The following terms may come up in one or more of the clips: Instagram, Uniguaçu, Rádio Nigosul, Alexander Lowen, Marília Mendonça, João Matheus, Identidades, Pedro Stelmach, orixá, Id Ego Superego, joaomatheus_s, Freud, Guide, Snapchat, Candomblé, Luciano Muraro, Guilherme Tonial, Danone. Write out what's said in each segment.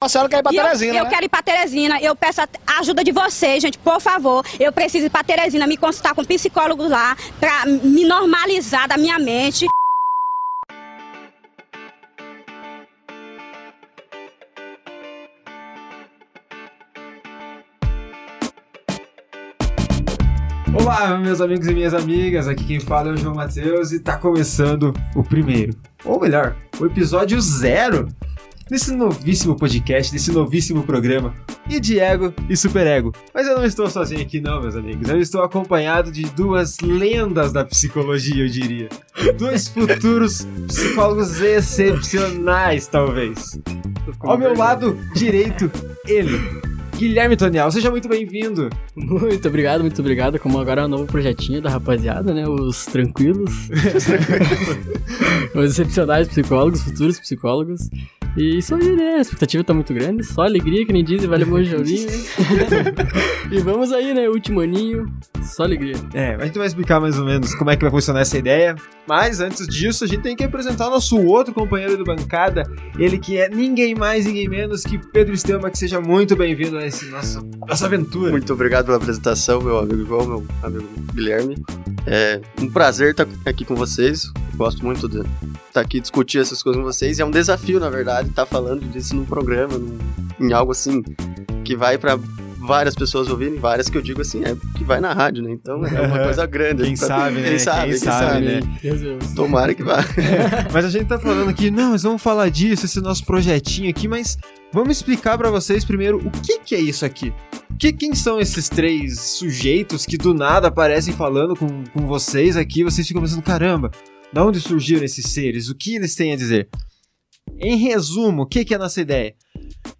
A senhora quer ir pra Teresina, né? Eu quero ir pra Teresina, eu peço a ajuda de vocês, gente, por favor. Eu preciso ir pra Teresina, me consultar com um psicólogo lá, pra me normalizar da minha mente. Olá, meus amigos e minhas amigas, aqui quem fala é o João Matheus e tá começando o primeiro, ou melhor, o episódio 0. Nesse novíssimo podcast, nesse novíssimo programa, Id Ego e Superego. Mas eu não estou sozinho aqui não, meus amigos. Eu estou acompanhado de duas lendas da psicologia, eu diria. Dois futuros psicólogos excepcionais, talvez. Ao meu lado direito, ele, Guilherme Tonial. Seja muito bem-vindo. Muito obrigado. Como agora é um novo projetinho da rapaziada, né? Os tranquilos. Os excepcionais psicólogos, futuros psicólogos. E isso aí, né? A expectativa tá muito grande. Só alegria, que nem dizem, vale bom joguinho, né? E vamos aí, né? Último aninho, só alegria. É, a gente vai explicar mais ou menos como é que vai funcionar essa ideia. Mas antes disso, a gente tem que apresentar o nosso outro companheiro de bancada. Ele que é ninguém mais, ninguém menos que Pedro Stelmach. Que seja muito bem-vindo a essa nossa aventura. Muito obrigado pela apresentação, meu amigo João, meu amigo Guilherme. É um prazer estar aqui com vocês. Gosto muito de estar aqui discutir essas coisas com vocês. É um desafio, na verdade. Tá falando disso num programa, em algo assim, que vai pra várias pessoas ouvirem, várias que eu digo assim, é que vai na rádio, né? Então é uma coisa grande. Quem sabe, né? Quem sabe, né? Tomara que vá. É, mas a gente tá falando aqui, não, mas vamos falar disso, esse nosso projetinho aqui, mas vamos explicar pra vocês primeiro o que é isso aqui. Quem são esses três sujeitos que do nada aparecem falando com vocês aqui, vocês ficam pensando, caramba, da onde surgiram esses seres? O que eles têm a dizer? Em resumo, o que é a nossa ideia?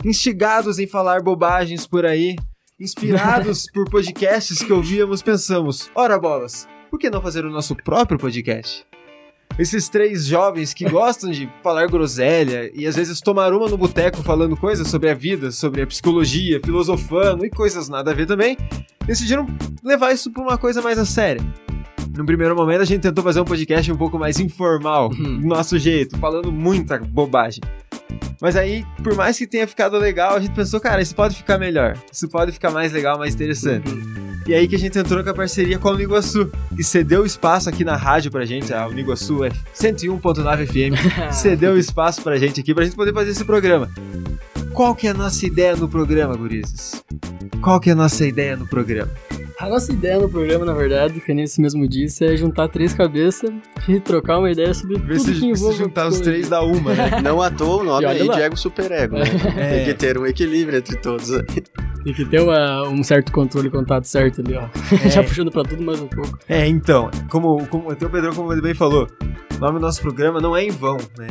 Instigados em falar bobagens por aí, inspirados por podcasts que ouvíamos, pensamos, ora bolas, por que não fazer o nosso próprio podcast? Esses três jovens que gostam de falar groselha e às vezes tomar uma no boteco falando coisas sobre a vida, sobre a psicologia, filosofando e coisas nada a ver também, decidiram levar isso para uma coisa mais a sério. No primeiro momento a gente tentou fazer um podcast um pouco mais informal, do nosso jeito, falando muita bobagem. Mas aí, por mais que tenha ficado legal, a gente pensou, cara, isso pode ficar melhor, isso pode ficar mais legal, mais interessante. E aí que a gente entrou com a parceria com a Uniguaçu, que cedeu espaço aqui na rádio pra gente, a Uniguaçu é 101.9 FM, cedeu espaço pra gente aqui, pra gente poder fazer esse programa. Qual que é a nossa ideia no programa, gurizes? Qual que é a nossa ideia no programa? A nossa ideia no programa, na verdade, que nem esse mesmo disse, é juntar três cabeças e trocar uma ideia sobre tudo que envolve. Se juntar os três dá uma, né? Não à toa o nome é Id Ego Superego, né? É. Tem que ter um equilíbrio entre todos. Tem que ter um certo controle, contato certo ali, ó. É. Já puxando pra tudo mais um pouco. É, então, como até o Pedro, como ele bem falou, o nome do nosso programa não é em vão, né?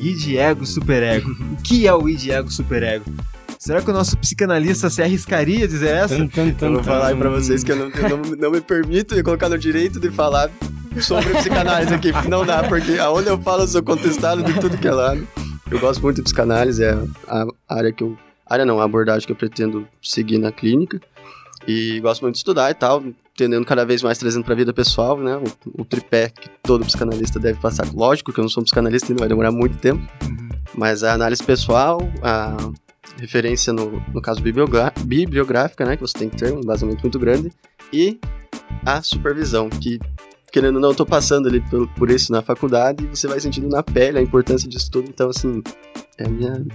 Id Ego Superego. O que é o Id Ego Superego? Será que o nosso psicanalista se arriscaria a dizer essa? Eu vou falar aí pra vocês que eu não me permito me colocar no direito de falar sobre psicanálise aqui. Não dá, porque aonde eu falo eu sou contestado de tudo que é lado. Eu gosto muito de psicanálise, é a área que eu... área não, a abordagem que eu pretendo seguir na clínica. E gosto muito de estudar e tal, entendendo cada vez mais, trazendo pra vida pessoal, né? O tripé que todo psicanalista deve passar. Lógico que eu não sou um psicanalista, ainda vai demorar muito tempo. Mas a análise pessoal, a... referência, no caso, bibliográfica, né? Que você tem que ter um embasamento muito grande. E a supervisão, que, querendo ou não, eu tô passando ali por isso na faculdade e você vai sentindo na pele a importância disso tudo. Então, assim, é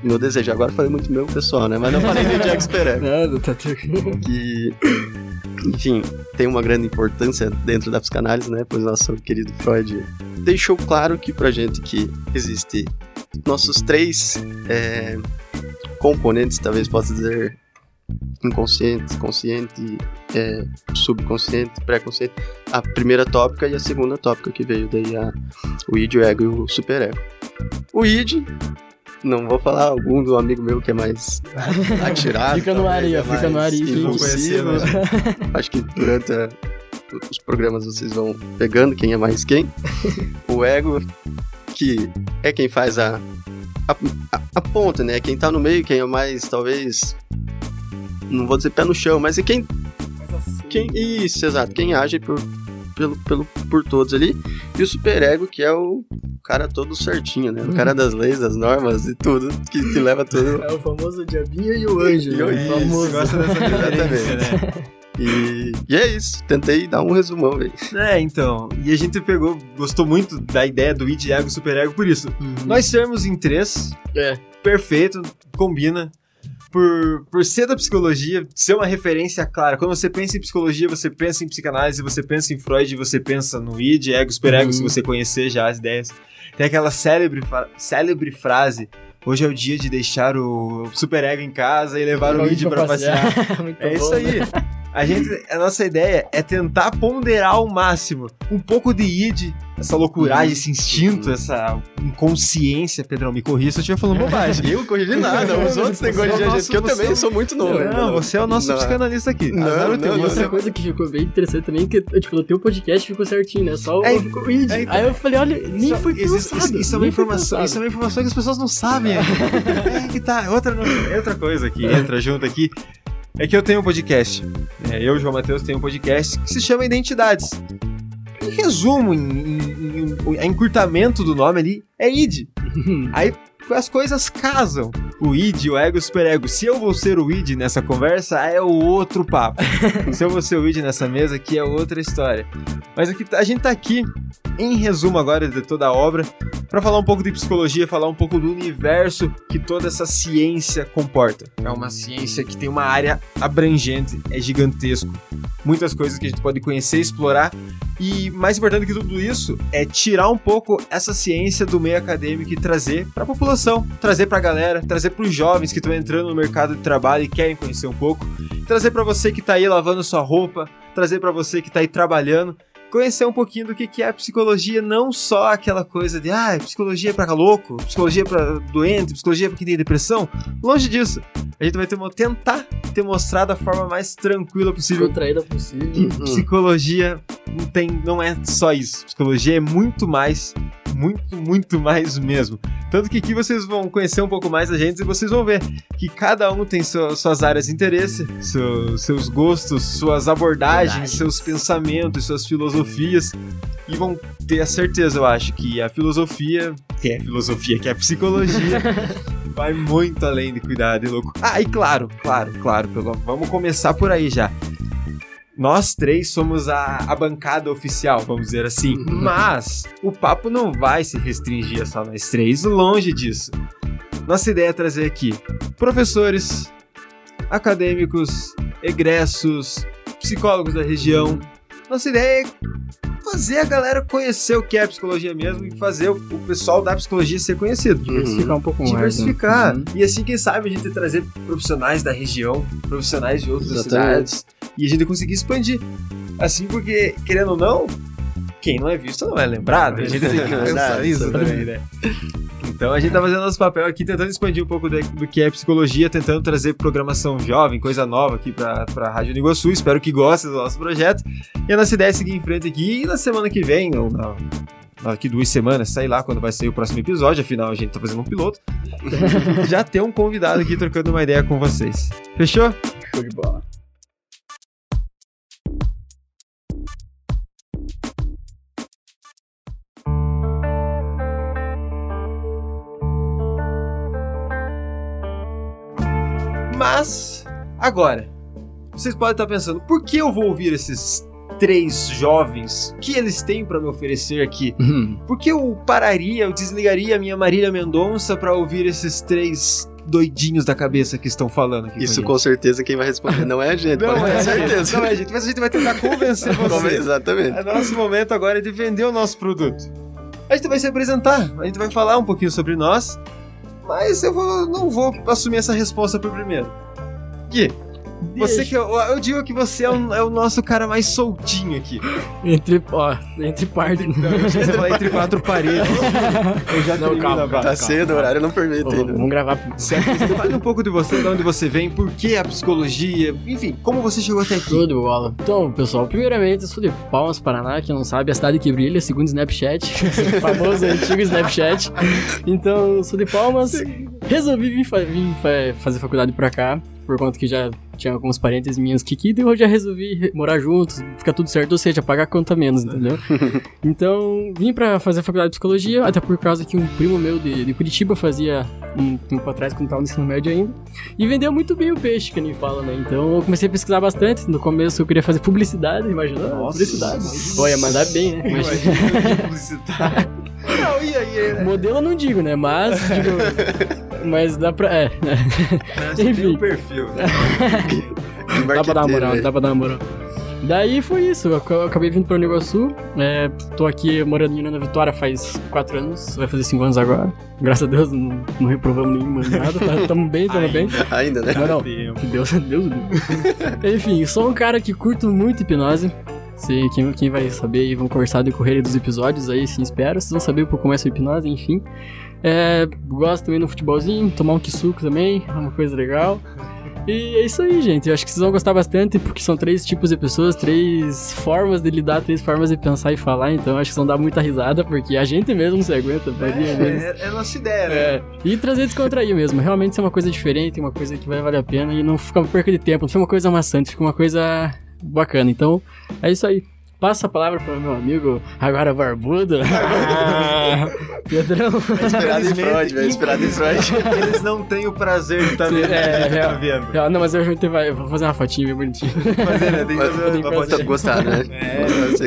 meu desejo. Agora falei muito meu pessoal, né? Mas não falei de Jack Sperego. Não, tá tranquilo. Que, enfim, tem uma grande importância dentro da psicanálise, né? Pois nosso querido Freud deixou claro que pra gente que existe nossos três... componentes, talvez possa dizer, inconsciente, consciente, subconsciente, pré-consciente, a primeira tópica e a segunda tópica que veio daí, o id, o ego e o superego. O id, não vou falar algum do amigo meu que é mais atirado. Fica no ar, acho que durante os programas vocês vão pegando quem é mais quem. O ego, que é quem faz a ponta, né? Quem tá no meio, quem é mais, talvez, não vou dizer pé no chão, mas é quem... Isso, exato. Quem age por por todos ali, e o superego, que é o cara todo certinho, né? O cara das leis, das normas e tudo, que leva tudo. É o famoso diabinho e o anjo. E o famoso. Gosta dessa exatamente. Né? E é isso, tentei dar um resumão, velho. É, então, e a gente gostou muito da ideia do Id Ego Superego por isso. Nós sermos em três, perfeito, combina. Por ser da psicologia, ser uma referência clara. Quando você pensa em psicologia, você pensa em psicanálise, você pensa em Freud, você pensa no Id Ego Superego, se você conhecer já as ideias. Tem aquela célebre frase: hoje é o dia de deixar o superego em casa e levar o Id pra passear. Muito é bom, isso aí. Né? A nossa ideia é tentar ponderar ao máximo um pouco de id, essa loucuragem, esse instinto, essa inconsciência. Pedrão, me corri se eu estiver falando bobagem. Eu corrigi nada, os outros têm corrigido a gente, porque eu também sou muito novo. Não, você é o nosso psicanalista aqui. Não. Outra coisa que ficou bem interessante também, que tipo, o teu podcast ficou certinho, né? Só o id. Aí eu falei, olha, nem foi pensado. Isso é uma informação que as pessoas não sabem. É que tá, outra coisa que entra junto aqui. É que eu tenho um podcast, eu, João Matheus, tenho um podcast que se chama Identidades. Em resumo, o encurtamento do nome ali é Id. Aí as coisas casam. O Id, o Ego, o Superego. Se eu vou ser o Id nessa conversa, é o outro papo. Se eu vou ser o Id nessa mesa, aqui é outra história. Mas a gente tá aqui, em resumo agora de toda a obra, pra falar um pouco de psicologia, falar um pouco do universo que toda essa ciência comporta. É uma ciência que tem uma área abrangente, é gigantesco. Muitas coisas que a gente pode conhecer, explorar. E mais importante que tudo isso é tirar um pouco essa ciência do meio acadêmico e trazer pra população, trazer pra galera, trazer pros jovens que estão entrando no mercado de trabalho e querem conhecer um pouco, trazer pra você que tá aí lavando sua roupa, trazer pra você que tá aí trabalhando, conhecer um pouquinho do que é a psicologia, não só aquela coisa de psicologia é pra louco, psicologia é pra doente, psicologia é pra quem tem depressão. Longe disso. A gente vai tentar ter mostrado a forma mais tranquila possível. Contraída possível. E psicologia não é só isso. Psicologia é muito mais, muito, muito mais mesmo. Tanto que aqui vocês vão conhecer um pouco mais a gente e vocês vão ver que cada um tem suas áreas de interesse, seus gostos, suas abordagens, seus pensamentos, suas filosofias. E vão ter a certeza, eu acho, que a filosofia, que é a psicologia, vai muito além de cuidar de louco. E claro, vamos começar por aí já. Nós três somos a bancada oficial, vamos dizer assim. Mas o papo não vai se restringir a só nós três, longe disso. Nossa ideia é trazer aqui professores, acadêmicos, egressos, psicólogos da região. Nossa ideia é fazer a galera conhecer o que é a psicologia mesmo e fazer o pessoal da psicologia ser conhecido. Diversificar um pouco mais. Diversificar. E assim, quem sabe, a gente trazer profissionais da região, profissionais de outras cidades. E a gente conseguir expandir. Assim, porque, querendo ou não, quem não é visto não é lembrado. A gente tem que pensar nisso também, né? Então a gente tá fazendo nosso papel aqui, tentando expandir um pouco do que é psicologia, tentando trazer programação jovem, coisa nova aqui pra Rádio Nigosul. Espero que gostem do nosso projeto. E a nossa ideia é seguir em frente aqui, e na semana que vem, ou daqui 2 semanas, sei lá quando vai sair o próximo episódio, afinal a gente tá fazendo um piloto, já ter um convidado aqui trocando uma ideia com vocês. Fechou? Show de bola. Mas, agora, vocês podem estar pensando, por que eu vou ouvir esses 3 jovens? O que eles têm para me oferecer aqui? Por que eu desligaria a minha Marília Mendonça para ouvir esses 3 doidinhos da cabeça que estão falando aqui? Isso com certeza quem vai responder não é a gente. Não é a gente, mas a gente vai tentar convencer você. Exatamente. É nosso momento agora de vender o nosso produto. A gente vai se apresentar, a gente vai falar um pouquinho sobre nós. Mas não vou assumir essa resposta por primeiro. Gui, você que eu digo que você é o nosso cara mais soltinho aqui. Entre 4 paredes. Eu já não, calma. Tá cedo, o horário não permite. Vamos gravar. Fale um pouco de você, de onde você vem, por que a psicologia, enfim, como você chegou até aqui. Tudo bola. Então, pessoal, primeiramente, eu sou de Palmas, Paraná, quem não sabe, a cidade que brilha, segundo o Snapchat, o famoso antigo Snapchat. Então, eu sou de Palmas, resolvi vir fazer faculdade pra cá. por conta que já tinha alguns parentes minhas que eu já resolvi morar juntos, ficar tudo certo, ou seja, pagar conta menos, entendeu? Então, vim pra fazer a faculdade de psicologia, até por causa que um primo meu de Curitiba fazia um tempo atrás, quando tava no ensino médio ainda, e vendeu muito bem o peixe, que nem fala, né? Então, eu comecei a pesquisar bastante. No começo, eu queria fazer publicidade, imagina. Nossa, publicidade. Olha, mandar bem, né? Imagina publicidade. Não, e aí, né? Modelo eu não digo, né? Mas, mas dá pra... É, né? Enfim. O perfil, né? dá pra dar uma moral. Daí foi isso, eu acabei vindo pra Uniguaçu, tô aqui morando em União Vitória faz 4 anos, vai fazer 5 anos agora. Graças a Deus, não reprovamos nenhuma nada, tamo bem. Ainda, né? Mas não, Deus. Enfim, sou um cara que curto muito hipnose. Sim, quem vai saber e vão conversar do decorrer dos episódios aí, sim, espero. Vocês vão saber como começa a hipnose, enfim. Gosto também do futebolzinho, tomar um kisuko também, é uma coisa legal. E é isso aí, gente. Eu acho que vocês vão gostar bastante, porque são 3 tipos de pessoas, 3 formas de lidar, 3 formas de pensar e falar. Então, acho que vão dar muita risada, porque a gente mesmo não se aguenta. É nossa ideia, né? E trazer descontrair mesmo. Realmente isso é uma coisa diferente, uma coisa que vai valer a pena e não fica uma perca de tempo. Não fica uma coisa amassante, fica uma coisa... bacana, então é isso aí. Passa a palavra para o meu amigo, agora barbudo. Pedrão. Infelizmente, eles não têm o prazer de estar vendo. Não, mas hoje vou fazer uma fotinha bem bonitinha. Tem que fazer. Gostar, né?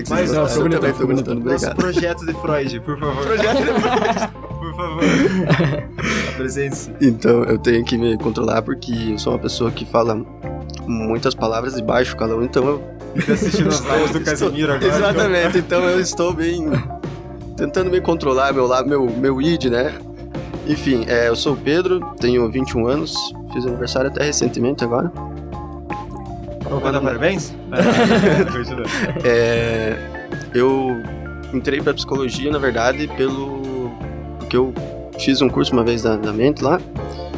Mas não, eu também tô gostando. Nosso projeto de Freud, por favor. Apresente-se. Então, eu tenho que me controlar porque eu sou uma pessoa que fala muitas palavras de baixo calão, então eu... Tá assistindo as lives do Casimiro agora. Exatamente, então eu estou bem... tentando me controlar, meu id, né? Enfim, eu sou o Pedro, tenho 21 anos, fiz aniversário até recentemente agora. Vou dar parabéns? Eu entrei pra psicologia, na verdade, porque eu fiz um curso uma vez da mente lá,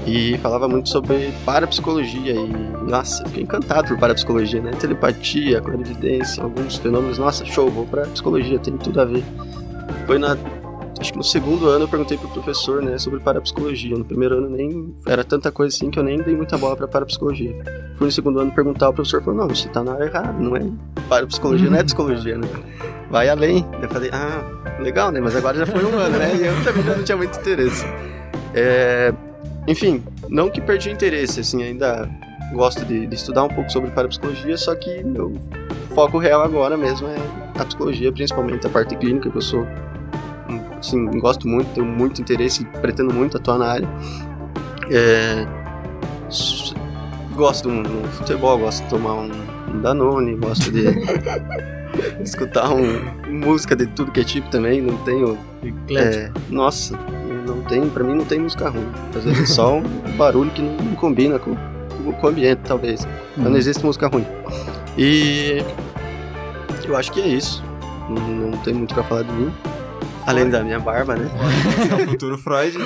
e falava muito sobre parapsicologia e, nossa, fiquei encantado por parapsicologia, né? Telepatia, clarividência, alguns fenômenos, nossa, show, vou pra psicologia, tem tudo a ver. Foi acho que no segundo ano eu perguntei pro professor, né, sobre parapsicologia. No primeiro ano nem era tanta coisa assim que eu nem dei muita bola pra parapsicologia. Fui no segundo ano perguntar, o professor falou, não, você tá na área errada, não é parapsicologia, não é psicologia, né? Vai além. Eu falei, legal, né? Mas agora já foi um ano, né? E eu também já não tinha muito interesse. Enfim, não que perdi o interesse, assim, ainda gosto de estudar um pouco sobre parapsicologia, só que meu foco real agora mesmo é a psicologia, principalmente a parte clínica, que eu sou, assim, gosto muito, tenho muito interesse, pretendo muito atuar na área. Gosto de futebol, gosto de tomar um Danone, gosto de escutar música de tudo que é tipo também, não tenho... pra mim não tem música ruim. Às vezes é só um barulho que não combina com o ambiente, talvez. Mas não existe música ruim. E eu acho que é isso. Não tem muito pra falar de mim. Além da minha barba, né? Pode ser o futuro Freud.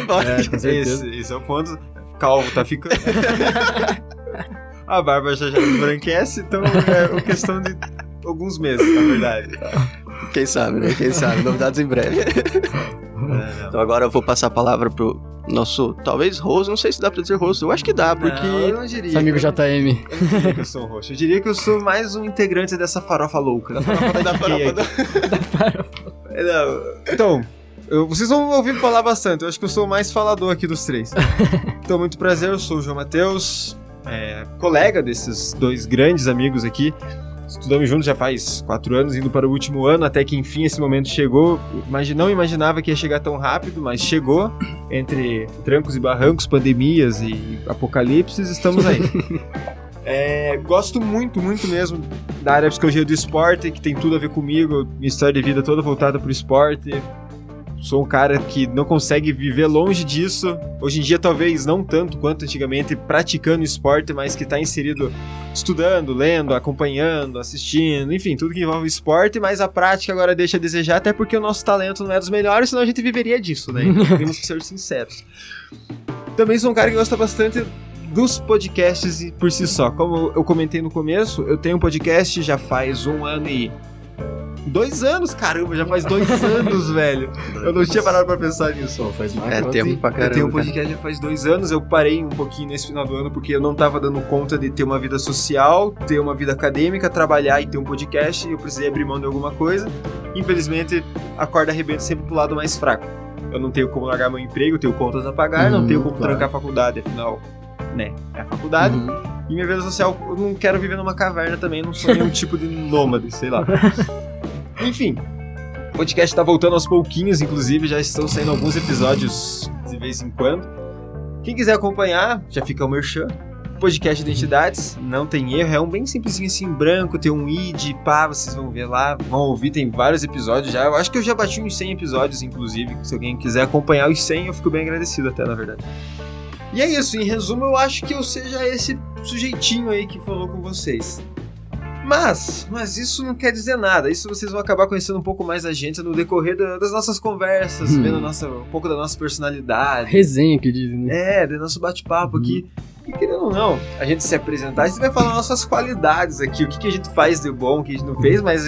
Esse é o ponto. Calvo tá ficando. A barba já embranquece, então é uma questão de alguns meses, na verdade. Quem sabe, né? Quem sabe. Novidades em breve. Então agora eu vou passar a palavra pro nosso, talvez, host, não sei se dá pra dizer host, eu acho que dá, porque... Não, eu não diria. Seu amigo JM. Eu não diria que eu sou um host, eu diria que eu sou mais um integrante dessa farofa louca. Da farofa. Então, vocês vão ouvir falar bastante, eu acho que eu sou o mais falador aqui dos 3. Então, muito prazer, eu sou o João Matheus, colega desses 2 grandes amigos aqui. Estudamos juntos já faz 4 anos, indo para o último ano, até que enfim esse momento chegou. Não imaginava que ia chegar tão rápido, mas chegou. Entre trancos e barrancos, pandemias e apocalipses, estamos aí. Gosto muito, muito mesmo da área de psicologia do esporte, que tem tudo a ver comigo, minha história de vida toda voltada para o esporte. Sou um cara que não consegue viver longe disso. Hoje em dia, talvez não tanto quanto antigamente, praticando esporte, mas que está inserido estudando, lendo, acompanhando, assistindo, enfim, tudo que envolve esporte, mas a prática agora deixa a desejar, até porque o nosso talento não é dos melhores, senão a gente viveria disso, né? Então, temos que ser sinceros. Também sou um cara que gosta bastante dos podcasts por si só. Como eu comentei no começo, eu tenho um podcast já faz 1 ano e 2 anos, caramba, já faz 2 anos, velho. Eu não tinha parado pra pensar nisso. Pô, faz mais tempo pra caramba. Eu tenho um podcast já faz 2 anos, eu parei um pouquinho nesse final do ano, porque eu não tava dando conta de ter uma vida social, ter uma vida acadêmica, trabalhar e ter um podcast, e eu precisei abrir mão de alguma coisa. Infelizmente, a corda arrebenta sempre pro lado mais fraco. Eu não tenho como largar meu emprego, eu tenho contas a pagar, não tenho como trancar a faculdade, afinal, né, é a faculdade. E minha vida social, eu não quero viver numa caverna também, não sou nenhum tipo de nômade, sei lá. Enfim, o podcast tá voltando aos pouquinhos, inclusive, já estão saindo alguns episódios de vez em quando. Quem quiser acompanhar, já fica o merchan. Podcast Identidades, não tem erro, é um bem simplesinho assim, branco, tem um id, pá, vocês vão ver lá, vão ouvir, tem vários episódios já, eu acho que eu já bati uns 100 episódios, inclusive, se alguém quiser acompanhar os 100, eu fico bem agradecido até, na verdade. E é isso, em resumo, eu acho que eu seja esse sujeitinho aí que falou com vocês. Mas isso não quer dizer nada, isso vocês vão acabar conhecendo um pouco mais a gente no decorrer das nossas conversas, vendo um pouco da nossa personalidade. Resenha que dizem, né? É, do nosso bate-papo aqui. E querendo ou não, a gente se apresentar, a gente vai falar nossas qualidades aqui, o que a gente faz de bom, o que a gente não fez, mas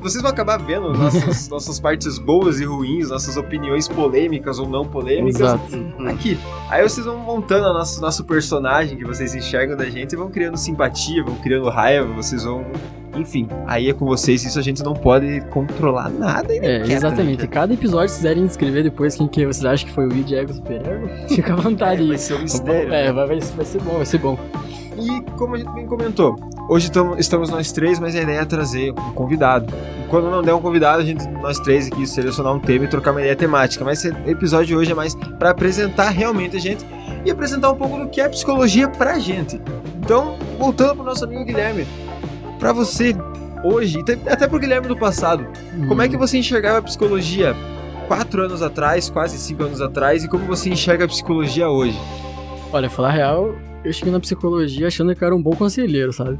vocês vão acabar vendo nossas partes boas e ruins, nossas opiniões polêmicas ou não polêmicas. Exato. Aqui. Aí vocês vão montando o nosso personagem que vocês enxergam da gente e vão criando simpatia, vão criando raiva, vocês vão... Enfim, aí é com vocês, isso a gente não pode controlar nada. Exatamente, cada episódio, se quiserem escrever depois quem que vocês acham que foi o Id Ego Superego, fica à vontade. Vai ser um mistério. Vai ser bom. E como a gente bem comentou, hoje estamos nós três, mas a ideia é trazer um convidado. E quando não der um convidado, nós três aqui selecionar um tema e trocar uma ideia temática. Mas esse episódio de hoje é mais para apresentar realmente a gente e apresentar um pouco do que é psicologia pra gente. Então, voltando pro nosso amigo Guilherme, pra você, hoje, até pro Guilherme do passado, como é que você enxergava a psicologia 4 anos atrás, quase 5 anos atrás, e como você enxerga a psicologia hoje? Olha, falar real, eu cheguei na psicologia achando que eu era um bom conselheiro, sabe?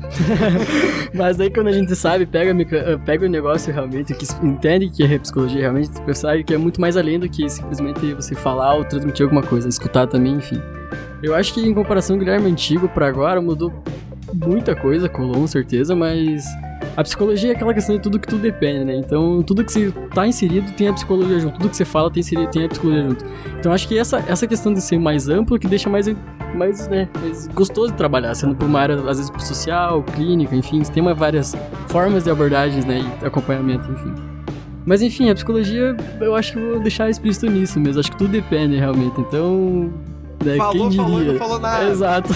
Mas aí quando a gente sabe, pega o negócio realmente, que entende que é psicologia, realmente você sabe que é muito mais além do que simplesmente você falar ou transmitir alguma coisa, escutar também, enfim. Eu acho que em comparação do Guilherme antigo pra agora, mudou muita coisa, com certeza, mas a psicologia é aquela questão de tudo que tudo depende, né? Então, tudo que você tá inserido tem a psicologia junto, tudo que você fala tem a psicologia junto. Então, acho que essa questão de ser mais amplo que deixa mais gostoso de trabalhar, sendo por uma área, às vezes, social, clínica, enfim, você tem várias formas de abordagens, né, e acompanhamento, enfim. Mas, enfim, a psicologia, eu acho que vou deixar explícito nisso mesmo, acho que tudo depende, realmente, então... Né? Falou, não falou nada. Exato.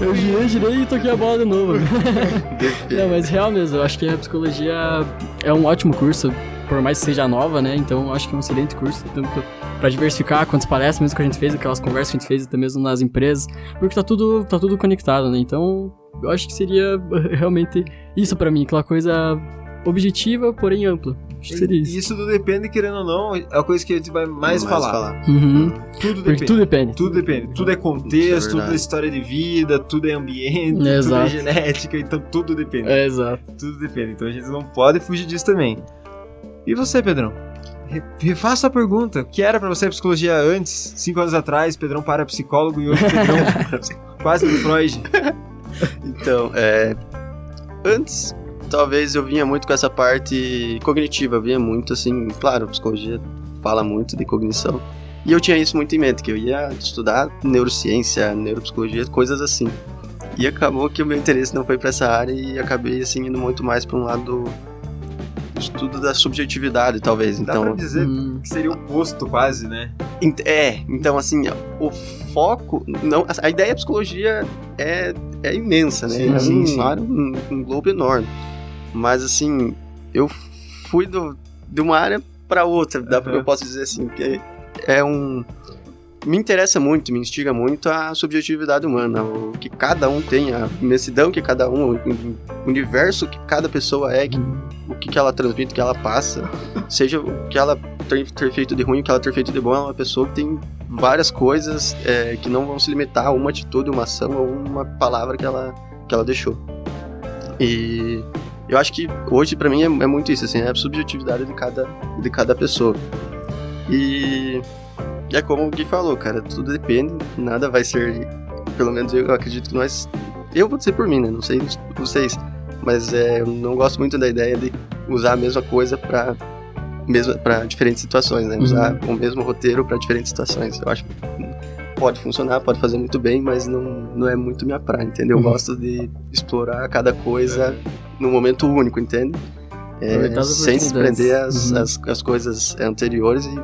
Eu girei e toquei a bola de novo. Não, mas real mesmo, eu acho que a psicologia é um ótimo curso, por mais que seja nova, né? Então eu acho que é um excelente curso, tanto pra diversificar quantas palestras mesmo que a gente fez, aquelas conversas que a gente fez até mesmo nas empresas, porque tá tudo conectado, né? Então eu acho que seria realmente isso pra mim, aquela coisa objetiva, porém ampla. Isso tudo depende, querendo ou não, é a coisa que a gente vai mais falar. Tudo depende. Tudo é contexto, tudo é história de vida, tudo é ambiente, tudo é genética, então tudo depende. Tudo depende, então a gente não pode fugir disso também. E você, Pedrão? Refaça a pergunta, o que era pra você a psicologia antes, 5 anos atrás, Pedrão para psicólogo e hoje Pedrão quase do Freud. Então, antes... Talvez eu vinha muito com essa parte cognitiva, eu vinha muito assim, claro, a psicologia fala muito de cognição, e eu tinha isso muito em mente, que eu ia estudar neurociência, neuropsicologia, coisas assim, e acabou que o meu interesse não foi para essa área e acabei assim indo muito mais para um lado do estudo da subjetividade, talvez. Dá então, pra dizer que seria o oposto quase, né? Então assim, o foco, não, a ideia da psicologia é imensa, né? Sim, assim, sim. Claro, um globo enorme. Mas, assim, eu fui de uma área para outra, eu posso dizer assim, que me interessa muito, me instiga muito a subjetividade humana, o que cada um tem, a imensidão que cada um, o universo que cada pessoa o que ela transmite, o que ela passa, seja o que ela ter feito de ruim, o que ela ter feito de bom, ela é uma pessoa que tem várias coisas que não vão se limitar a uma atitude, uma ação ou uma palavra que ela deixou. E... eu acho que hoje, pra mim, é muito isso, assim, é a subjetividade de cada pessoa. E é como o Gui falou, cara, tudo depende, nada vai ser... Pelo menos eu acredito que nós... Eu vou dizer por mim, né? Não sei vocês, mas eu não gosto muito da ideia de usar a mesma coisa para diferentes situações, né? Usar o mesmo roteiro para diferentes situações. Eu acho que pode funcionar, pode fazer muito bem, mas não é muito minha praia, entendeu? Eu gosto de explorar cada coisa num momento único, entende? Sem se prender às coisas anteriores e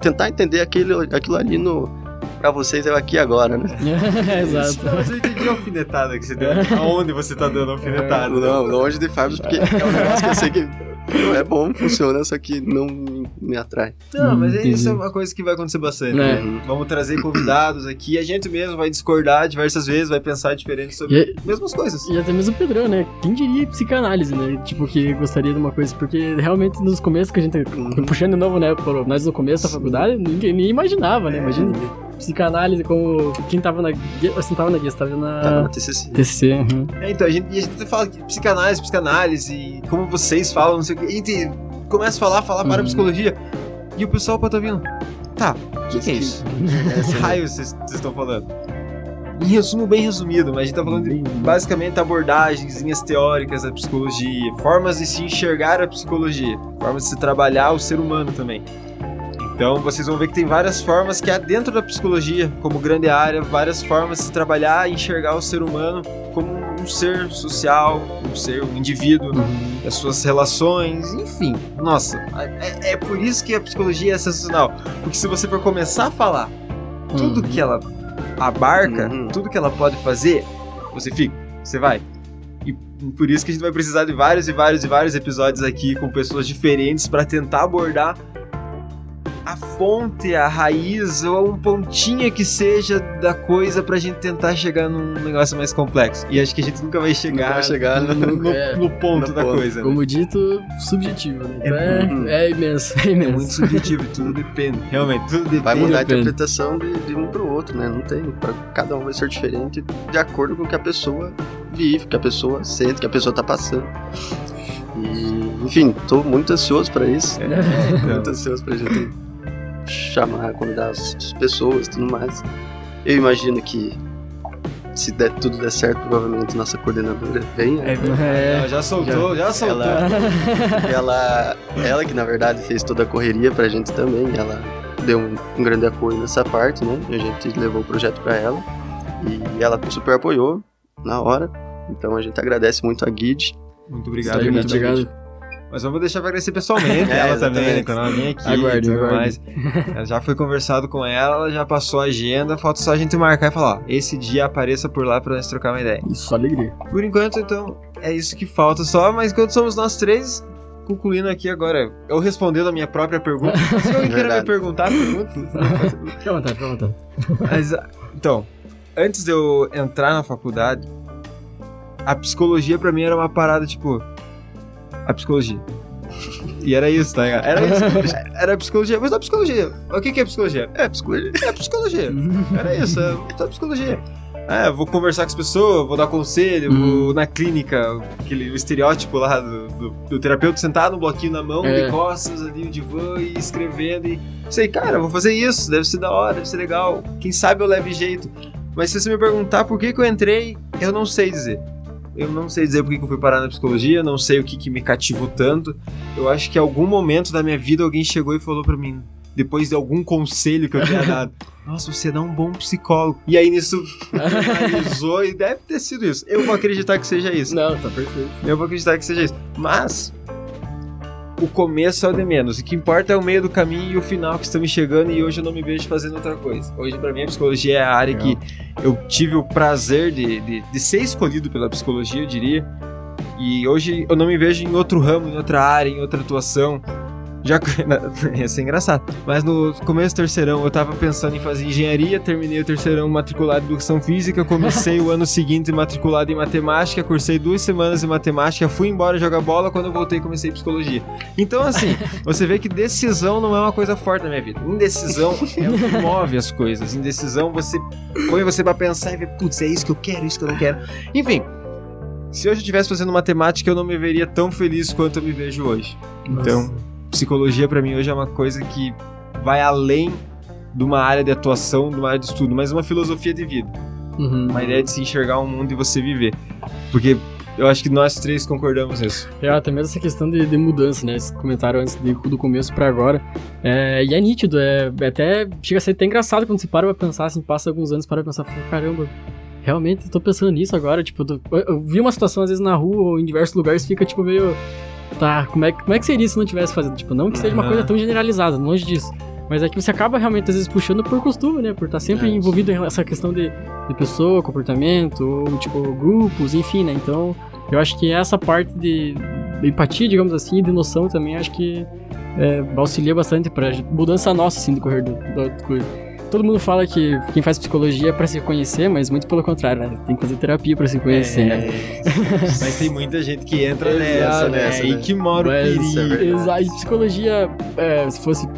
tentar entender aquilo ali no... Pra vocês eu aqui agora, né? Exato. Mas eu entendi a alfinetada que você deu. Aonde você tá dando alfinetada? Não, longe de Fábio, porque é um negócio que eu sei que não é bom, funciona, só que não me atrai. Não, mas isso é uma coisa que vai acontecer bastante, né? Vamos trazer convidados aqui, a gente mesmo vai discordar diversas vezes, vai pensar diferente sobre as mesmas coisas. E até mesmo o Pedrão, né? Quem diria psicanálise, né? Tipo, que gostaria de uma coisa, porque realmente nos começos que a gente puxando de novo, né? Nós no começo da faculdade, ninguém nem imaginava, né? Imagina... Psicanálise, como quem tava na guia, assim, tava na TCC. TCC, então, a gente fala que psicanálise, como vocês falam, não sei o que, a gente começa a falar para psicologia, e o pessoal pode estar vindo, tá, o que é isso? Que raio vocês estão falando? Em resumo, bem resumido, mas a gente tá falando de, basicamente, abordagens, linhas teóricas da psicologia, formas de se enxergar a psicologia, formas de se trabalhar o ser humano também. Então, vocês vão ver que tem várias formas que há dentro da psicologia, como grande área, várias formas de trabalhar e enxergar o ser humano como um ser social, um indivíduo, as suas relações, enfim. Nossa, é por isso que a psicologia é sensacional. Porque se você for começar a falar tudo que ela abarca, tudo que ela pode fazer, você vai. E por isso que a gente vai precisar de vários e vários e vários episódios aqui com pessoas diferentes para tentar abordar a fonte, a raiz ou um pontinha que seja da coisa pra gente tentar chegar num negócio mais complexo. E acho que a gente nunca vai chegar no ponto da coisa. Como dito, subjetivo, né? É imenso, é imenso. É muito subjetivo, tudo depende. Realmente, tudo depende. Vai mudar a interpretação de um pro outro, né? Não tem. Cada um vai ser diferente de acordo com o que a pessoa vive, que a pessoa sente, que a pessoa tá passando. E, enfim, tô muito ansioso pra isso. Muito ansioso pra gente chamar, convidar as pessoas e tudo mais. Eu imagino que se tudo der certo, provavelmente nossa coordenadora vem. Ela já soltou. Ela que na verdade fez toda a correria pra gente também. Ela deu um grande apoio nessa parte, né? A gente levou o projeto pra ela e ela super apoiou na hora. Então a gente agradece muito a Guide. Muito obrigado. Muito obrigado. Mas vamos deixar para agradecer pessoalmente ela também, quando ela vem aqui e tudo mais. Já foi conversado com ela, já passou a agenda, falta só a gente marcar e falar, ó, esse dia apareça por lá para nós trocar uma ideia. Isso, alegria. Por enquanto, então, é isso que falta só, mas quando somos nós três, concluindo aqui agora, eu respondendo a minha própria pergunta. Se alguém quer me perguntar, pergunta. Fica à vontade, fica à vontade. Mas, então, antes de eu entrar na faculdade, a psicologia pra mim era uma parada, tipo... A psicologia. E era isso, tá ligado? Era a psicologia. Mas a psicologia. O que é psicologia? É psicologia. É psicologia. Era isso, é psicologia. Ah, vou conversar com as pessoas, vou dar conselho, vou na clínica, o estereótipo lá do terapeuta sentado, um bloquinho na mão, de costas, ali no divã e escrevendo. E sei, cara, vou fazer isso, deve ser da hora, deve ser legal. Quem sabe eu leve jeito. Mas se você me perguntar por que eu entrei, eu não sei dizer. Eu não sei dizer porque que eu fui parar na psicologia, não sei o que me cativou tanto. Eu acho que em algum momento da minha vida alguém chegou e falou pra mim, depois de algum conselho que eu tinha dado, nossa, você é um bom psicólogo. E aí nisso analisou e deve ter sido isso. Eu vou acreditar que seja isso. Não, tá perfeito. Eu vou acreditar que seja isso. Mas o começo é o de menos. O que importa é o meio do caminho e o final que estamos chegando e hoje eu não me vejo fazendo outra coisa. Hoje pra mim a psicologia é a área que eu tive o prazer de ser escolhido pela psicologia, eu diria. E hoje eu não me vejo em outro ramo, em outra área, em outra atuação. Já... Isso é engraçado. Mas no começo do terceirão eu tava pensando em fazer engenharia, terminei o terceirão matriculado em educação física, comecei o ano seguinte matriculado em matemática, cursei 2 semanas em matemática, fui embora jogar bola, quando eu voltei comecei psicologia. Então assim, você vê que decisão não é uma coisa forte na minha vida. Indecisão é o que move as coisas. Indecisão você põe você pra pensar e vê, putz, é isso que eu quero, isso que eu não quero. Enfim, se hoje eu estivesse fazendo matemática eu não me veria tão feliz quanto eu me vejo hoje. Nossa. Então... Psicologia pra mim hoje é uma coisa que vai além de uma área de atuação, de uma área de estudo, mas uma filosofia de vida. Uma ideia de se enxergar um mundo e você viver. Porque Eu acho que nós três concordamos nisso. É, até mesmo essa questão de mudança, né? Vocês comentaram antes do começo pra agora. E é nítido, até chega a ser até engraçado quando você para pra pensar, assim, passa alguns anos, para pensar, caramba, realmente tô pensando nisso agora, tipo, eu vi uma situação às vezes na rua ou em diversos lugares, fica tipo meio, tá, como é que seria se não tivesse fazendo? Tipo, não que seja uma coisa tão generalizada, longe disso. Mas é que você acaba realmente, às vezes, puxando por costume, né? Por estar sempre envolvido nessa questão de pessoa, comportamento, ou, tipo, grupos, enfim, né? Então, eu acho que essa parte de empatia, digamos assim, de noção também, acho que auxilia bastante pra mudança nossa, assim, do correr do coisa. Todo mundo fala que quem faz psicologia é pra se conhecer, mas muito pelo contrário, né? Tem que fazer terapia pra se conhecer, né? Mas tem muita gente que entra nessa, né? E que mora o perigo. Exato. E psicologia, se fosse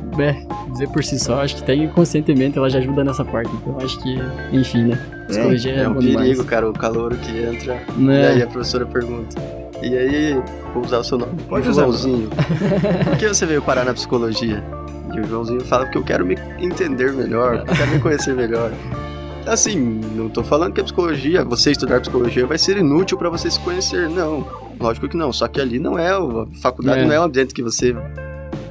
dizer por si só, acho que até inconscientemente ela já ajuda nessa parte. Então acho que, enfim, né? Psicologia é um perigo, cara, o calouro que entra. Não. E aí a professora pergunta, e aí, vou usar o seu nome? Pode usar, Joãozinho. Por que você veio parar na psicologia? E o Joãozinho fala que eu quero me entender melhor, eu quero me conhecer melhor. Assim, não tô falando que a psicologia, você estudar psicologia vai ser inútil pra você se conhecer, não. Lógico que não, só que ali não é, a faculdade não é um ambiente que você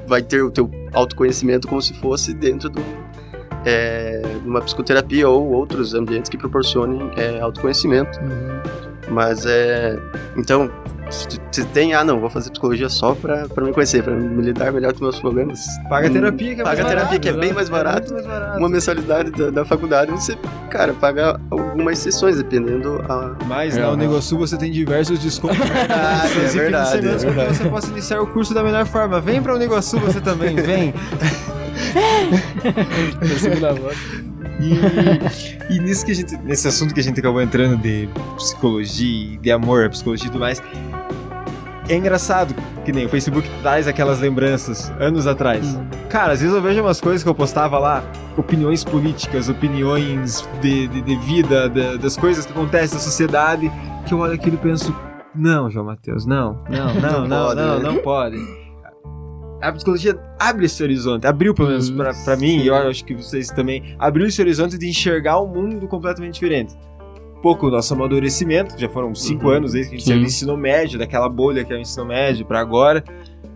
vai ter o teu autoconhecimento como se fosse dentro de uma psicoterapia ou outros ambientes que proporcionem autoconhecimento. Mas então, se tem, não, vou fazer psicologia só pra me conhecer, pra me lidar melhor com meus problemas. Paga terapia, que é paga mais terapia, barato, que é bem mais barato. Uma mensalidade da faculdade, você, cara, paga algumas sessões, dependendo a... Mas na Uniguaçu você tem diversos descontos. Verdade. Você possa iniciar o curso da melhor forma. Vem pra Uniguaçu você também, vem. E nisso que a gente, nesse assunto que a gente acabou entrando de psicologia, de amor, psicologia e tudo mais, é engraçado que nem o Facebook traz aquelas lembranças anos atrás. Cara, às vezes eu vejo umas coisas que eu postava lá, opiniões políticas, opiniões de vida, das coisas que acontecem na sociedade, que eu olho aquilo e penso, não, João Matheus, não pode. A psicologia abre esse horizonte, abriu pelo menos pra mim, e eu acho que vocês também, abriu esse horizonte de enxergar um mundo completamente diferente. Pouco o nosso amadurecimento, já foram 5 anos desde que a gente saiu do ensino médio, daquela bolha que é o ensino médio, pra agora,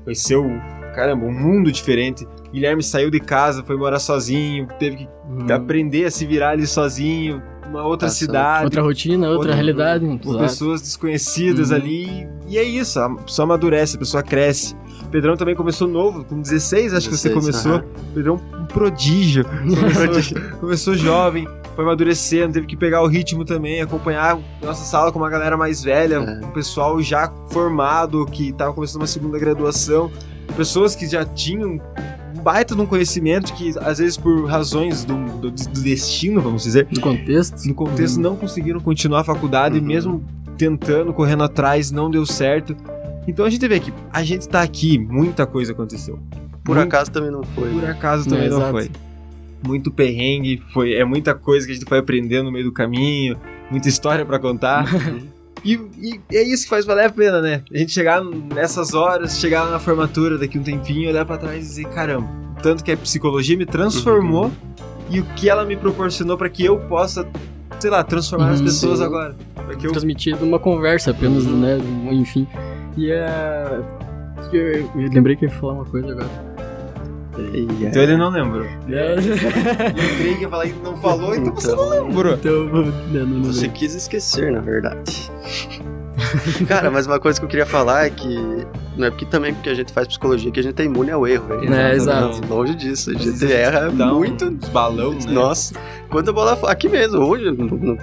conheceu, caramba, um mundo diferente. Guilherme saiu de casa, foi morar sozinho, teve que aprender a se virar ali sozinho, uma outra cidade. Outra rotina, outra realidade. Com pessoas desconhecidas ali, e é isso, a pessoa amadurece, a pessoa cresce. O Pedrão também começou novo, com 16, acho que você começou. O Pedrão, um prodígio. Começou jovem, foi amadurecendo, teve que pegar o ritmo também, acompanhar a nossa sala com uma galera mais velha, um pessoal já formado, que estava começando uma segunda graduação, pessoas que já tinham um baita de um conhecimento que, às vezes, por razões do destino, vamos dizer... Do contexto, não conseguiram continuar a faculdade, mesmo tentando, correndo atrás, não deu certo... Então a gente vê que a gente tá aqui, muita coisa aconteceu. Por acaso também não foi. Muito perrengue, é muita coisa que a gente foi aprendendo no meio do caminho, muita história pra contar. E é isso que faz valer a pena, né? A gente chegar nessas horas, chegar lá na formatura daqui um tempinho, olhar pra trás e dizer, caramba, tanto que a psicologia me transformou e o que ela me proporcionou pra que eu possa, sei lá, transformar as pessoas agora. Transmitido uma conversa apenas, né? Enfim... Eu lembrei que eu ia falar uma coisa agora. Então ele não lembrou. Lembrei que ia falar e não falou, então você não lembrou. Então, você quis esquecer, na verdade. Cara, mas uma coisa que eu queria falar é que não é porque a gente faz psicologia que a gente é imune ao erro, né? Exato. Longe disso, a gente erra muito. Uns balão, né? Nossa, quando a bola aqui mesmo, hoje, na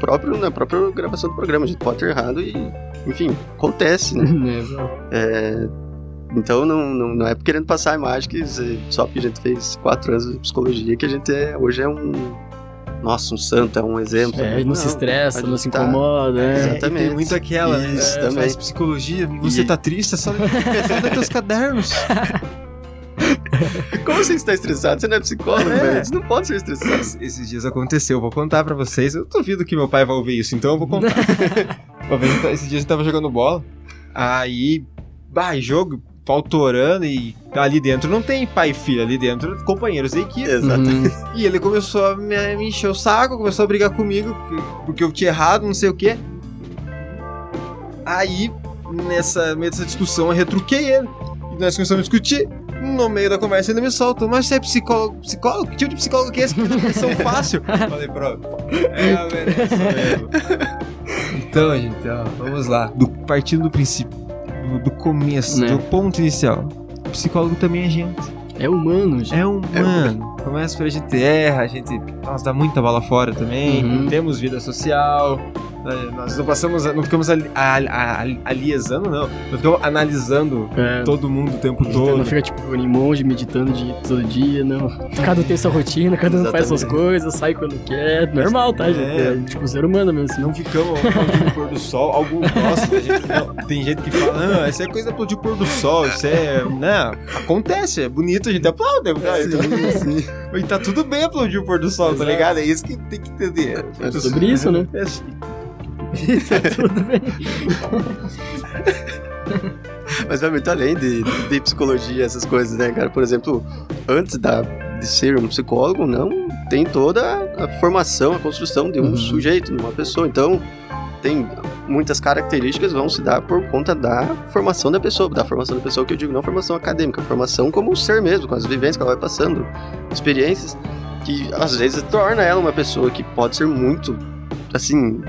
própria gravação do programa, a gente pode ter errado e, enfim, acontece, né? Então não é querendo passar a imagem que só porque a gente fez 4 anos de psicologia que a gente hoje é um... Nossa, um santo, é um exemplo. Não se estressa, não se incomoda, exatamente. Tem muito aquela, né? Também. Faz psicologia, você tá triste, é só pensando nos teus cadernos. Como você está estressado? Você não é psicólogo, velho? Você não pode ser estressado. Esses dias aconteceu, vou contar pra vocês. Eu duvido que meu pai vai ouvir isso, então eu vou contar. Esses dias eu tava jogando bola, aí, jogo... pautorando e ali dentro não tem pai e filho, ali dentro companheiros da equipe. Exatamente. E ele começou a me encher o saco, começou a brigar comigo porque eu tinha errado, não sei o quê. Aí, nessa meio dessa discussão, eu retruquei ele. E nós começamos a discutir. No meio da conversa ele me solta: mas você é psicólogo? Psicólogo? Que tipo de psicólogo que é esse? Que definição fácil? Falei, pronto. É a merece mesmo. Então, gente, ó, vamos lá. Partindo do princípio, do começo, né? Do ponto inicial. O psicólogo também é gente. É humano, gente. É humano. Começa por a gente erra, a gente dá muita bala fora também. Uhum. Temos vida social. Nós não passamos, não ficamos aliesando, não. Nós ficamos analisando todo mundo o tempo todo. Não fica tipo em monge meditando todo dia, não. Cada um tem sua rotina, cada um faz suas coisas, sai quando quer. Normal, tá, gente? É tipo ser humano mesmo. Assim. Não ficamos aplaudindo o pôr do sol, algo próximo. Gente, não, tem gente que fala, isso é coisa aplaudir o pôr do sol, isso é. Não, acontece, é bonito, a gente aplaude. E tá tudo bem aplaudir o pôr do sol, tá ligado? É isso que tem que entender. É sobre isso, né? Tá tudo bem. Mas vai muito além de psicologia, essas coisas, né, cara? Por exemplo, antes de ser um psicólogo, não tem toda a formação, a construção de um sujeito, de uma pessoa. Então, tem muitas características vão se dar por conta da formação da pessoa. Da formação da pessoa, que eu digo, não formação acadêmica, formação como um ser mesmo, com as vivências que ela vai passando, experiências, que às vezes torna ela uma pessoa que pode ser muito, assim,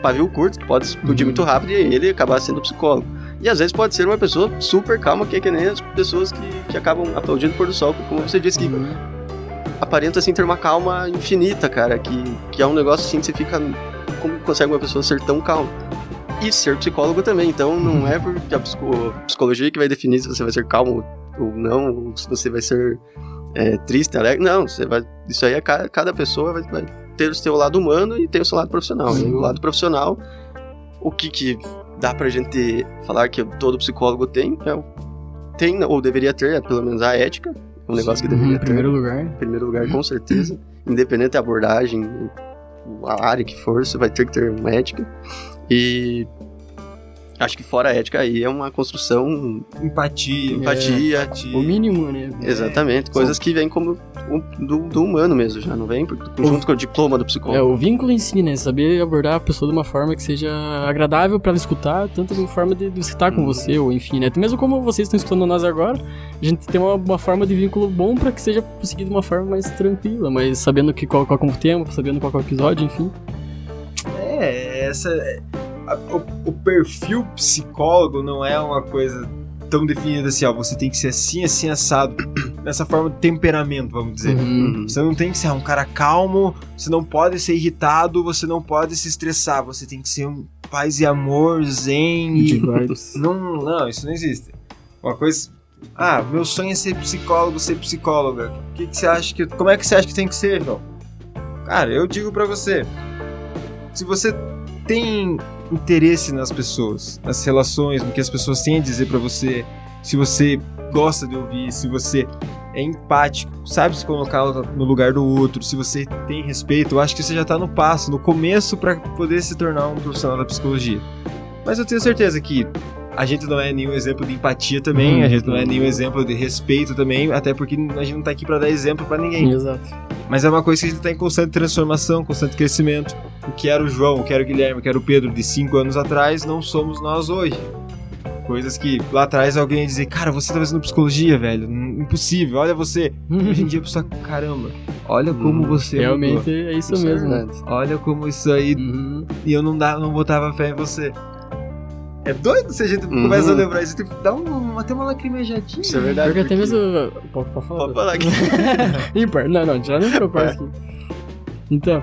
pavio curto, que pode explodir muito rápido e ele acabar sendo psicólogo. E às vezes pode ser uma pessoa super calma, que é que nem as pessoas que acabam aplaudindo o pôr do sol, como você disse, que aparenta assim ter uma calma infinita, cara, que é um negócio assim que você fica... Como consegue uma pessoa ser tão calma? E ser psicólogo também, então não é porque a psicologia que vai definir se você vai ser calmo ou não, ou se você vai ser triste, alegre, não, você vai, isso aí é cada pessoa vai ter o seu lado humano e ter o seu lado profissional. E o lado profissional, o que dá pra gente falar que todo psicólogo tem ou deveria ter, pelo menos a ética, é um negócio que deveria ter. Em primeiro lugar, com certeza. Independente da abordagem, a área que for, você vai ter que ter uma ética. E acho que fora a ética aí é uma construção... Empatia. O mínimo, né? Exatamente, coisas que vêm como... Do humano mesmo, já não vem junto com o diploma do psicólogo. O vínculo em si, né? Saber abordar a pessoa de uma forma que seja agradável para ela escutar, tanto de uma forma de escutar com você, ou enfim, né? Mesmo como vocês estão escutando nós agora, a gente tem uma forma de vínculo bom para que seja conseguido de uma forma mais tranquila, mas sabendo que qual é o tema, sabendo qual é o episódio, enfim. O perfil psicólogo não é uma coisa tão definida assim, ó, você tem que ser assim, assim, assado. Nessa forma de temperamento, vamos dizer. Você não tem que ser um cara calmo, você não pode ser irritado, você não pode se estressar, você tem que ser um paz e amor, zen e... Não, isso não existe. Uma coisa... meu sonho é ser psicólogo, ser psicóloga. Que você acha que... Como é que você acha que tem que ser, João? Cara, eu digo pra você, se você tem interesse nas pessoas, nas relações, no que as pessoas têm a dizer pra você, se você... gosta de ouvir, se você é empático, sabe se colocar no lugar do outro, se você tem respeito, eu acho que você já está no começo para poder se tornar um profissional da psicologia. Mas eu tenho certeza que a gente não é nenhum exemplo de empatia também, a gente não é nenhum exemplo de respeito também, até porque a gente não está aqui para dar exemplo para ninguém. Exato. Mas é uma coisa que a gente está em constante transformação, constante crescimento. O que era o João, o que era o Guilherme, o que era o Pedro de 5 anos atrás, não somos nós hoje. Coisas que lá atrás alguém ia dizer: cara, você tá fazendo psicologia, velho, impossível, olha você. Hoje em dia a pessoa, caramba, olha como você realmente mudou. É isso mesmo, né? Olha como isso aí. E eu não botava fé em você. É doido se a gente começa a lembrar isso, dá até uma lacrimejadinha. Isso é verdade. Porque até mesmo... Pode falar. Pode falar aqui. Ímpar, não, já não ficou par aqui. Então...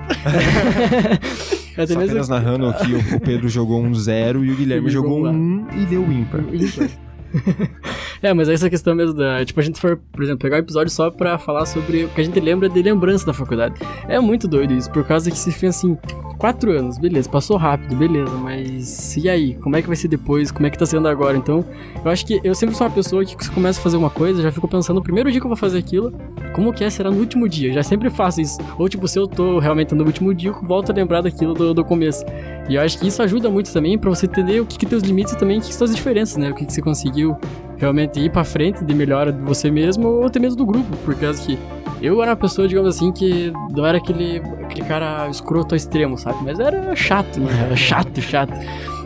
Só apenas narrando aqui, o Pedro jogou um 0 e o Guilherme jogou um e deu ímpar. Mas essa questão mesmo da... Tipo, a gente for, por exemplo, pegar um episódio só pra falar sobre o que a gente lembra de lembrança da faculdade. É muito doido isso, por causa que se fez assim... 4 anos, beleza, passou rápido, beleza, mas e aí? Como é que vai ser depois? Como é que tá sendo agora? Então, eu acho que eu sempre sou uma pessoa que começa a fazer uma coisa, já fico pensando no primeiro dia que eu vou fazer aquilo, como que será no último dia? Eu já sempre faço isso. Ou tipo, se eu tô realmente no último dia, eu volto a lembrar daquilo do começo. E eu acho que isso ajuda muito também pra você entender o que tem os limites e também o que são as diferenças, né? O que você conseguiu realmente ir pra frente de melhora de você mesmo ou até mesmo do grupo, por causa que... Eu era uma pessoa, digamos assim, que não era aquele cara escroto ao extremo, sabe? Mas era chato, né? Era chato.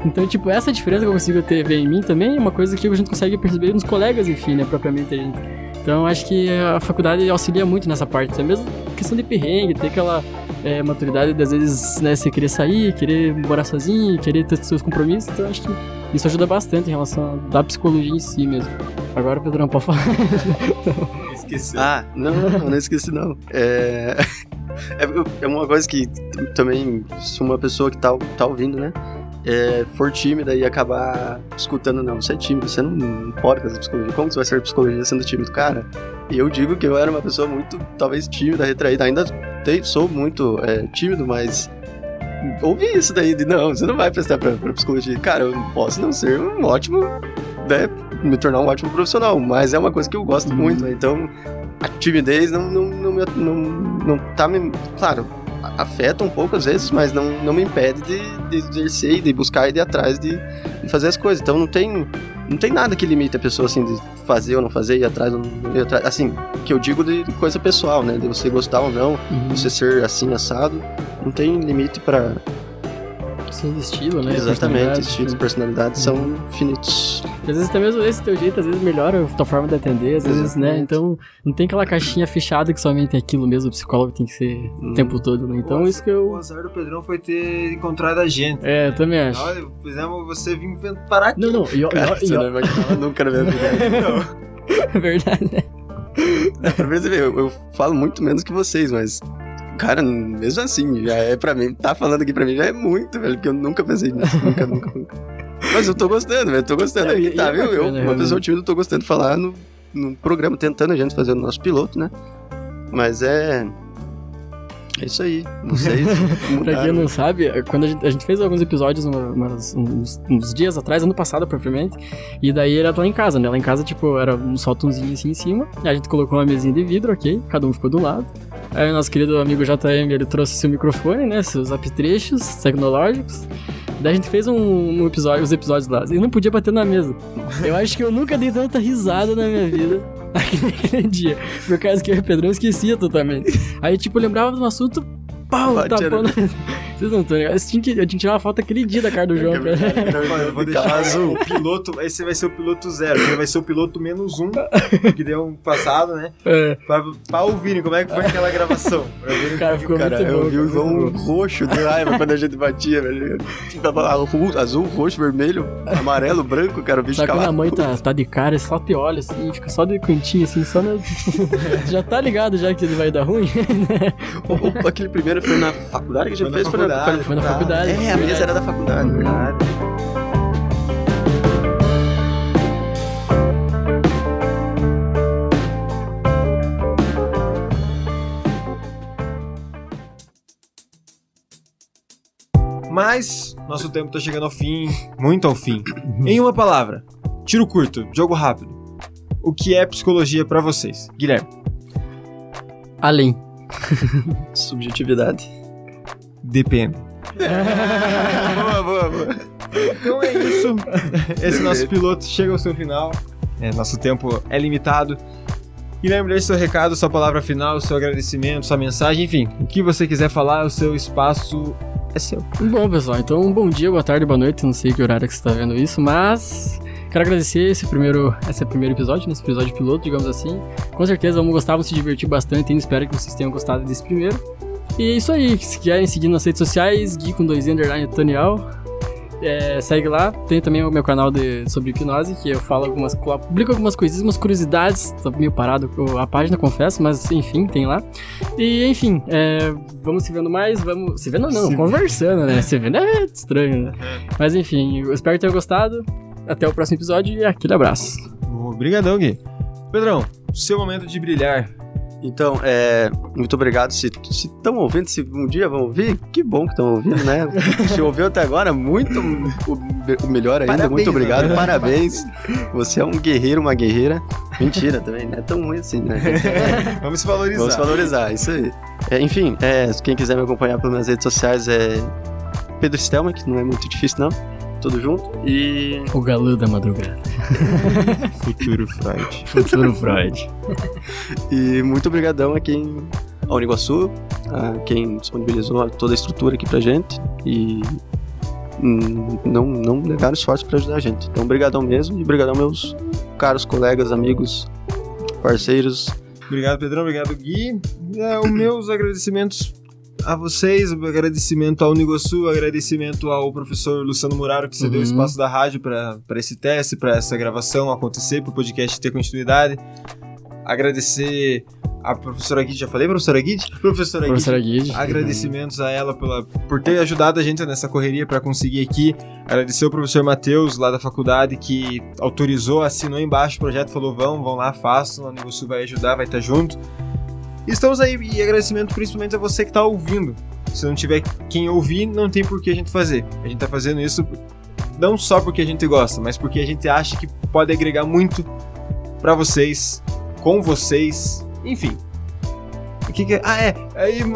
Então, tipo, essa diferença que eu consigo ver em mim também é uma coisa que a gente consegue perceber nos colegas, enfim, né, propriamente a gente. Então, acho que a faculdade auxilia muito nessa parte, mesmo questão de perrengue, ter aquela maturidade de, às vezes, né, você querer sair, querer morar sozinho, querer ter seus compromissos, então acho que isso ajuda bastante em relação à psicologia em si mesmo. Agora o Pedro não pode falar. Esqueci. Ah, não esqueci não. É uma coisa que também, se uma pessoa que tá ouvindo, né, for tímida e acabar escutando, não, você é tímido, você não pode fazer psicologia, como você vai ser psicologia sendo tímido? Cara, eu digo que eu era uma pessoa muito, talvez, tímida, retraída, ainda sou muito tímido, mas ouvi isso daí de, não, você não vai prestar pra psicologia. Cara, eu posso não ser um ótimo, né, me tornar um ótimo profissional, mas é uma coisa que eu gosto muito, né? Então a timidez não tá me... Claro, afeta um pouco às vezes, mas não me impede de exercer, de buscar e de ir atrás de fazer as coisas. Então não tem nada que limite a pessoa, assim, de fazer ou não fazer, ir atrás ou não ir atrás. Assim, que eu digo de coisa pessoal, né? De você gostar ou não, você ser assim, assado. Não tem limite pra... Sim, estilo, né? Exatamente, estilos e personalidades são infinitos. Às vezes até mesmo esse teu jeito, às vezes melhora a tua forma de atender, às vezes, né? Então, não tem aquela caixinha fechada que somente é aquilo mesmo, o psicólogo tem que ser o tempo todo, né? Então, isso que eu... O azar do Pedrão foi ter encontrado a gente. É, eu também acho. Olha, fizemos você vir parar aqui. Não, eu nunca na minha vida. É verdade, né? Pra você ver, eu falo muito menos que vocês, mas... Cara, mesmo assim, já é pra mim, tá falando aqui pra mim, já é muito, velho, porque eu nunca pensei nisso, nunca. Mas eu tô gostando, velho, tô gostando aqui, tá, viu? Eu, uma pessoa tímida, tô gostando de falar num programa, tentando a gente fazer o nosso piloto, né? Mas é isso aí, vocês mudaram. Pra quem não sabe, quando a gente fez alguns episódios uns dias atrás, ano passado propriamente, e daí era lá em casa, né? Lá em casa, tipo, era um soltãozinho assim em cima, a gente colocou uma mesinha de vidro, ok? Cada um ficou do lado. Aí o nosso querido amigo JM, ele trouxe seu microfone, né? Seus apetrechos tecnológicos. Daí a gente fez um episódio, os episódios lá, e não podia bater na mesa. Eu acho que eu nunca dei tanta risada na minha vida. Aquele dia, por causa que eu e o Pedrão esquecia totalmente. Aí, tipo, eu lembrava de um assunto, pau, tapando. Vocês não estão ligados? Eu tinha que tirar uma foto aquele dia da cara do João. Eu vou deixar o piloto, esse vai ser o piloto 0, ele vai ser o piloto -1, que deu um passado, né? Pra ouvirem como é que foi aquela gravação. Cara, ficou muito bom. Eu vi o João roxo de raiva quando a gente batia, velho. Azul, roxo, vermelho, amarelo, branco, cara, o bicho ficava... Sabe quando a mãe tá de cara, só te olha assim, fica só de cantinho assim, só na... Já tá ligado já que ele vai dar ruim? Aquele primeiro foi na faculdade que a gente fez, foi na faculdade. É, a mesa era da faculdade, verdade. Mas nosso tempo tá chegando ao fim, muito ao fim. Em uma palavra, tiro curto, jogo rápido. O que é psicologia pra vocês? Guilherme. Além. Subjetividade. Depende. Boa. Então é isso. Esse nosso piloto chega ao seu final. Nosso tempo é limitado. E lembre aí seu recado, sua palavra final, seu agradecimento, sua mensagem, enfim, o que você quiser falar, o seu espaço é seu. Bom, pessoal, então bom dia, boa tarde, boa noite. Não sei que horário que você está vendo isso, mas... Quero agradecer esse primeiro episódio, nesse episódio piloto, digamos assim. Com certeza vamos gostar, vamos se divertir bastante. E espero que vocês tenham gostado desse primeiro. E é isso aí, se quiserem seguir nas redes sociais, Gui com 2 _ Tonial, segue lá. Tem também o meu canal sobre hipnose, que eu falo publico algumas coisinhas, umas curiosidades, tá meio parado a página, confesso, mas enfim, tem lá. E enfim, vamos se vendo mais, vamos... Se vendo não, conversando, né? Se vendo é estranho, né? Mas enfim, eu espero que tenham gostado, até o próximo episódio e aquele abraço. Obrigadão, Gui. Pedrão, seu momento de brilhar. Então, muito obrigado. Se estão ouvindo, se um dia vão ouvir, que bom que estão ouvindo, né? Se ouviu até agora, muito o melhor ainda. Parabéns, muito obrigado, né? Parabéns. Você é um guerreiro, uma guerreira. Mentira também, não é tão ruim assim, né? Vamos se valorizar. Vamos se valorizar, isso aí. Enfim, quem quiser me acompanhar pelas minhas redes sociais é Pedro Stelmach, que não é muito difícil, não. Tudo junto e... O galã da madrugada. Futuro Freud. E muito obrigadão a quem... A Uniguaçu, a quem disponibilizou toda a estrutura aqui pra gente. E não negaram esforço para ajudar a gente. Então, brigadão mesmo, e brigadão meus caros colegas, amigos, parceiros. Obrigado, Pedrão, obrigado, Gui. Os meus agradecimentos a vocês, agradecimento ao Uniguaçu, agradecimento ao professor Luciano Muraro, que cedeu o espaço da rádio para esse teste, para essa gravação acontecer, para o podcast ter continuidade. Agradecer a professora Guide, já falei, professora Guide? Professora Guide. Agradecimentos a ela por ter ajudado a gente nessa correria para conseguir aqui. Agradecer ao professor Matheus, lá da faculdade, que autorizou, assinou embaixo o projeto, falou, vão lá, façam, o Uniguaçu vai ajudar, vai estar junto. Estamos aí, e agradecimento principalmente a você que está ouvindo. Se não tiver quem ouvir, não tem por que a gente fazer. A gente está fazendo isso não só porque a gente gosta, mas porque a gente acha que pode agregar muito para vocês, com vocês, enfim.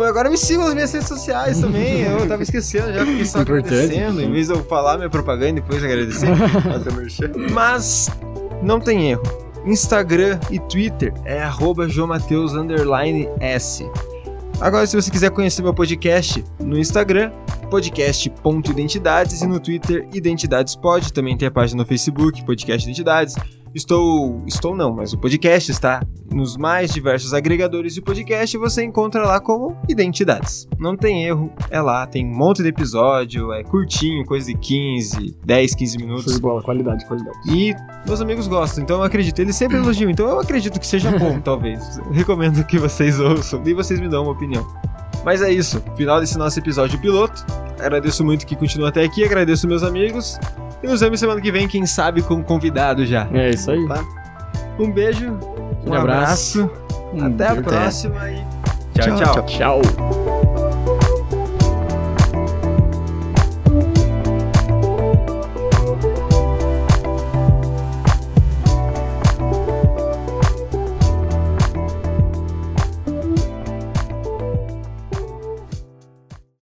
Agora me sigam nas minhas redes sociais também. Eu tava esquecendo, já fiquei só agradecendo. Em vez de eu falar minha propaganda e depois agradecer. Mas não tem erro. Instagram e Twitter é @joaomatheus_s. Agora, se você quiser conhecer meu podcast no Instagram, podcast.identidades, e no Twitter, Identidades Pod. Também tem a página no Facebook, Podcast Identidades. Mas o podcast está nos mais diversos agregadores de podcast, e você encontra lá como Identidades. Não tem erro, é lá, tem um monte de episódio, é curtinho, coisa de 15 minutos. Show de bola, qualidade. E meus amigos gostam, então eu acredito, eles sempre elogiam, então eu acredito que seja bom, talvez. Eu recomendo que vocês ouçam, e vocês me dão uma opinião. Mas é isso, final desse nosso episódio piloto. Agradeço muito que continua até aqui, agradeço meus amigos. E nos vemos semana que vem, quem sabe, com um convidado já. É isso aí. Tá? Um beijo, um abraço. Até a próxima. E tchau.